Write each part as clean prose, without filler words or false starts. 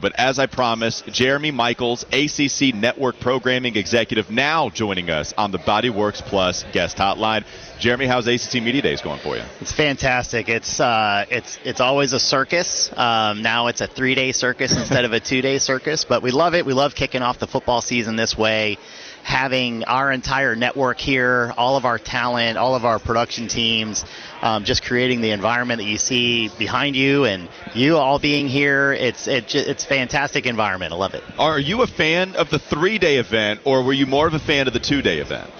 But as I promised, Jeramy Michiaels, ACC Network Programming Executive, now joining us on the Body Works Plus guest hotline. Jeremy, how's ACC Media Days going for you? It's fantastic. It's always a circus. Now it's a 3-day circus instead of a 2-day circus, but we love it. We love kicking off the football season this way, having our entire network here, all of our talent, all of our production teams, just creating the environment that you see behind you and you all being here. It's fantastic environment. I love it. Are you a fan of the 3-day event, or were you more of a fan of the 2-day event?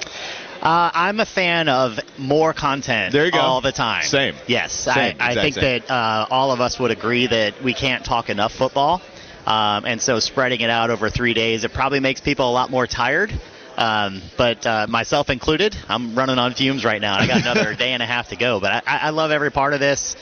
I'm a fan of more content all the time. Same. Yes. I think that all of us would agree that we can't talk enough football. And so spreading it out over 3 days, it probably makes people a lot more tired. But myself included, I'm running on fumes right now. I got another day and a half to go. But I love every part of this.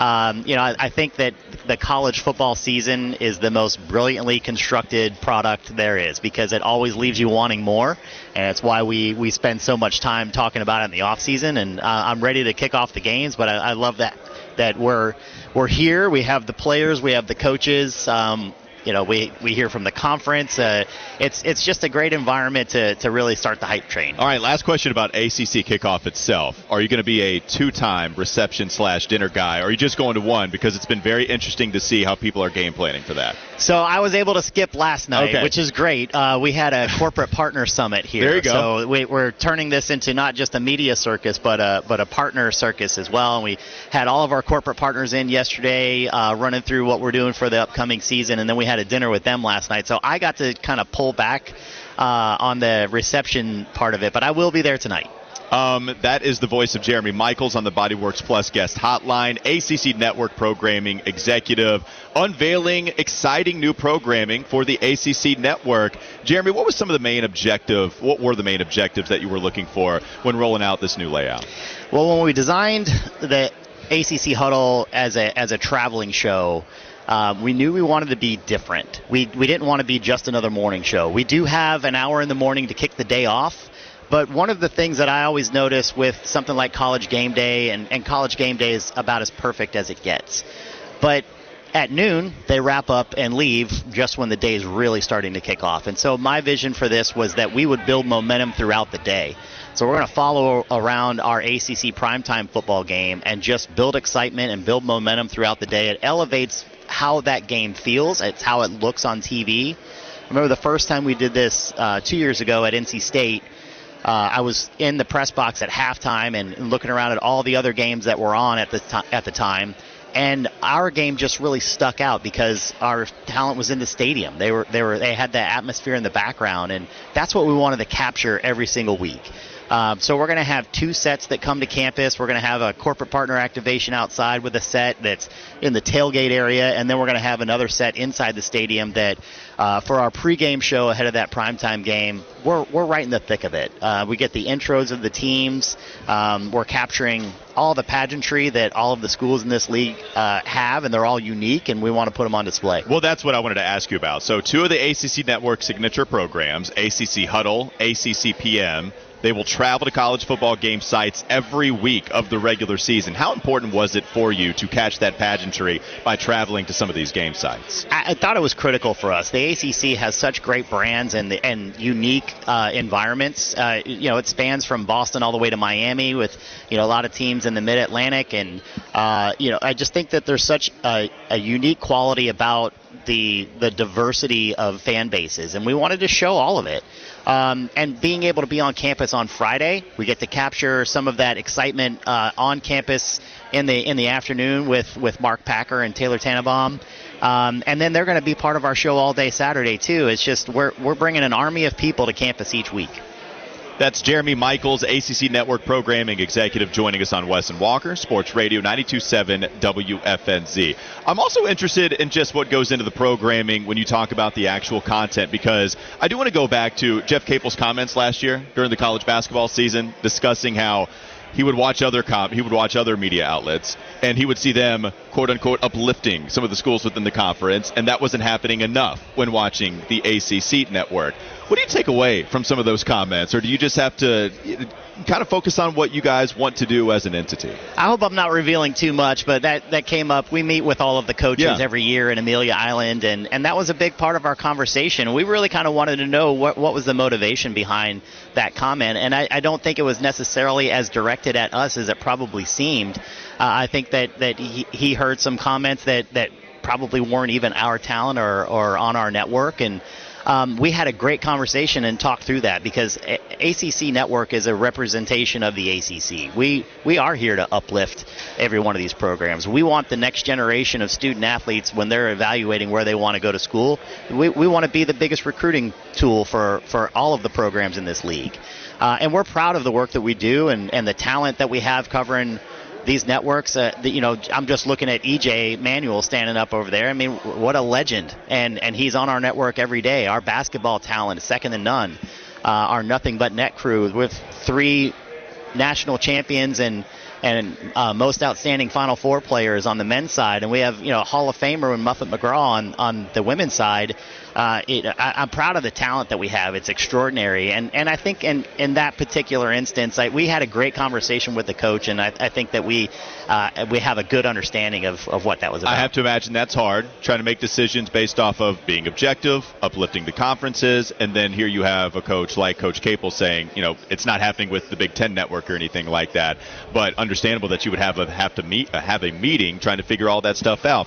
I think that the college football season is the most brilliantly constructed product there is, because it always leaves you wanting more, and it's why we spend so much time talking about it in the off season. And I'm ready to kick off the games, but I love that we're here. We have the players, we have the coaches. We hear from the conference. It's just a great environment to really start the hype train. All right, last question about ACC kickoff itself. Are you going to be a 2-time reception/dinner guy, or are you just going to one? Because it's been very interesting to see how people are game planning for that. So I was able to skip last night, which is great. We had a corporate partner summit here. There you go. So we're turning this into not just a media circus, but a partner circus as well. And we had all of our corporate partners in yesterday, running through what we're doing for the upcoming season, and then we had a dinner with them last night. So I got to kind of pull back on the reception part of it, but I will be there tonight. That is the voice of Jeramy Michiaels on the Body Works Plus guest hotline, ACC Network Programming Executive, unveiling exciting new programming for the ACC Network. Jeremy, what was what were the main objectives that you were looking for when rolling out this new layout? Well, when we designed the ACC Huddle as a traveling show, we knew we wanted to be different. We didn't want to be just another morning show. We do have an hour in the morning to kick the day off. But one of the things that I always notice with something like College Game Day, and College Game Day is about as perfect as it gets. But at noon, they wrap up and leave just when the day is really starting to kick off. And so my vision for this was that we would build momentum throughout the day. So we're going to follow around our ACC primetime football game and just build excitement and build momentum throughout the day. It elevates how that game feels. It's how it looks on TV. Remember the first time we did this 2 years ago at NC State, I was in the press box at halftime and looking around at all the other games that were on at the time, and our game just really stuck out because our talent was in the stadium. They had that atmosphere in the background, and that's what we wanted to capture every single week. So we're going to have 2 sets that come to campus. We're going to have a corporate partner activation outside with a set that's in the tailgate area, and then we're going to have another set inside the stadium that for our pregame show ahead of that primetime game, we're right in the thick of it. We get the intros of the teams. We're capturing all the pageantry that all of the schools in this league have, and they're all unique, and we want to put them on display. Well, that's what I wanted to ask you about. So 2 of the ACC Network signature programs, ACC Huddle, ACC PM, they will travel to college football game sites every week of the regular season. How important was it for you to catch that pageantry by traveling to some of these game sites? I thought it was critical for us. The ACC has such great brands and unique environments. It spans from Boston all the way to Miami with, a lot of teams in the Mid-Atlantic. And, I just think that there's such a unique quality about the diversity of fan bases, and we wanted to show all of it. And being able to be on campus on Friday, we get to capture some of that excitement on campus in the afternoon with Mark Packer and Taylor Tannenbaum. And then they're going to be part of our show all day Saturday too. It's just we're bringing an army of people to campus each week. That's Jeramy Michiaels, ACC Network Programming Executive, joining us on Wes and Walker, Sports Radio 92.7 WFNZ. I'm also interested in just what goes into the programming when you talk about the actual content, because I do want to go back to Jeff Capel's comments last year during the college basketball season discussing how he would watch other other media outlets, and he would see them, quote unquote, uplifting some of the schools within the conference, and that wasn't happening enough when watching the ACC network. What do you take away from some of those comments, or do you just have to kind of focus on what you guys want to do as an entity? I hope I'm not revealing too much, but that came up. We meet with all of the coaches every year in Amelia Island, and that was a big part of our conversation. We really kind of wanted to know what was the motivation behind that comment, and I don't think it was necessarily as directed at us as it probably seemed. I think that he heard some comments that probably weren't even our talent or on our network, and we had a great conversation and talked through that, because ACC Network is a representation of the ACC. We are here to uplift every one of these programs. We want the next generation of student athletes, when they're evaluating where they want to go to school, we want to be the biggest recruiting tool for all of the programs in this league. And we're proud of the work that we do and the talent that we have covering these networks. I'm just looking at E.J. Manuel standing up over there. I mean, what a legend. And he's on our network every day. Our basketball talent is second to none. Our Nothing But Net crew with 3 national champions and most outstanding Final Four players on the men's side. And we have, a Hall of Famer and Muffet McGraw on the women's side. I'm proud of the talent that we have. It's extraordinary. And I think in that particular instance, we had a great conversation with the coach, and I think that we have a good understanding of what that was about. I have to imagine that's hard, trying to make decisions based off of being objective, uplifting the conferences, and then here you have a coach like Coach Capel saying, it's not happening with the Big Ten network or anything like that. But understandable that you would have a meeting trying to figure all that stuff out.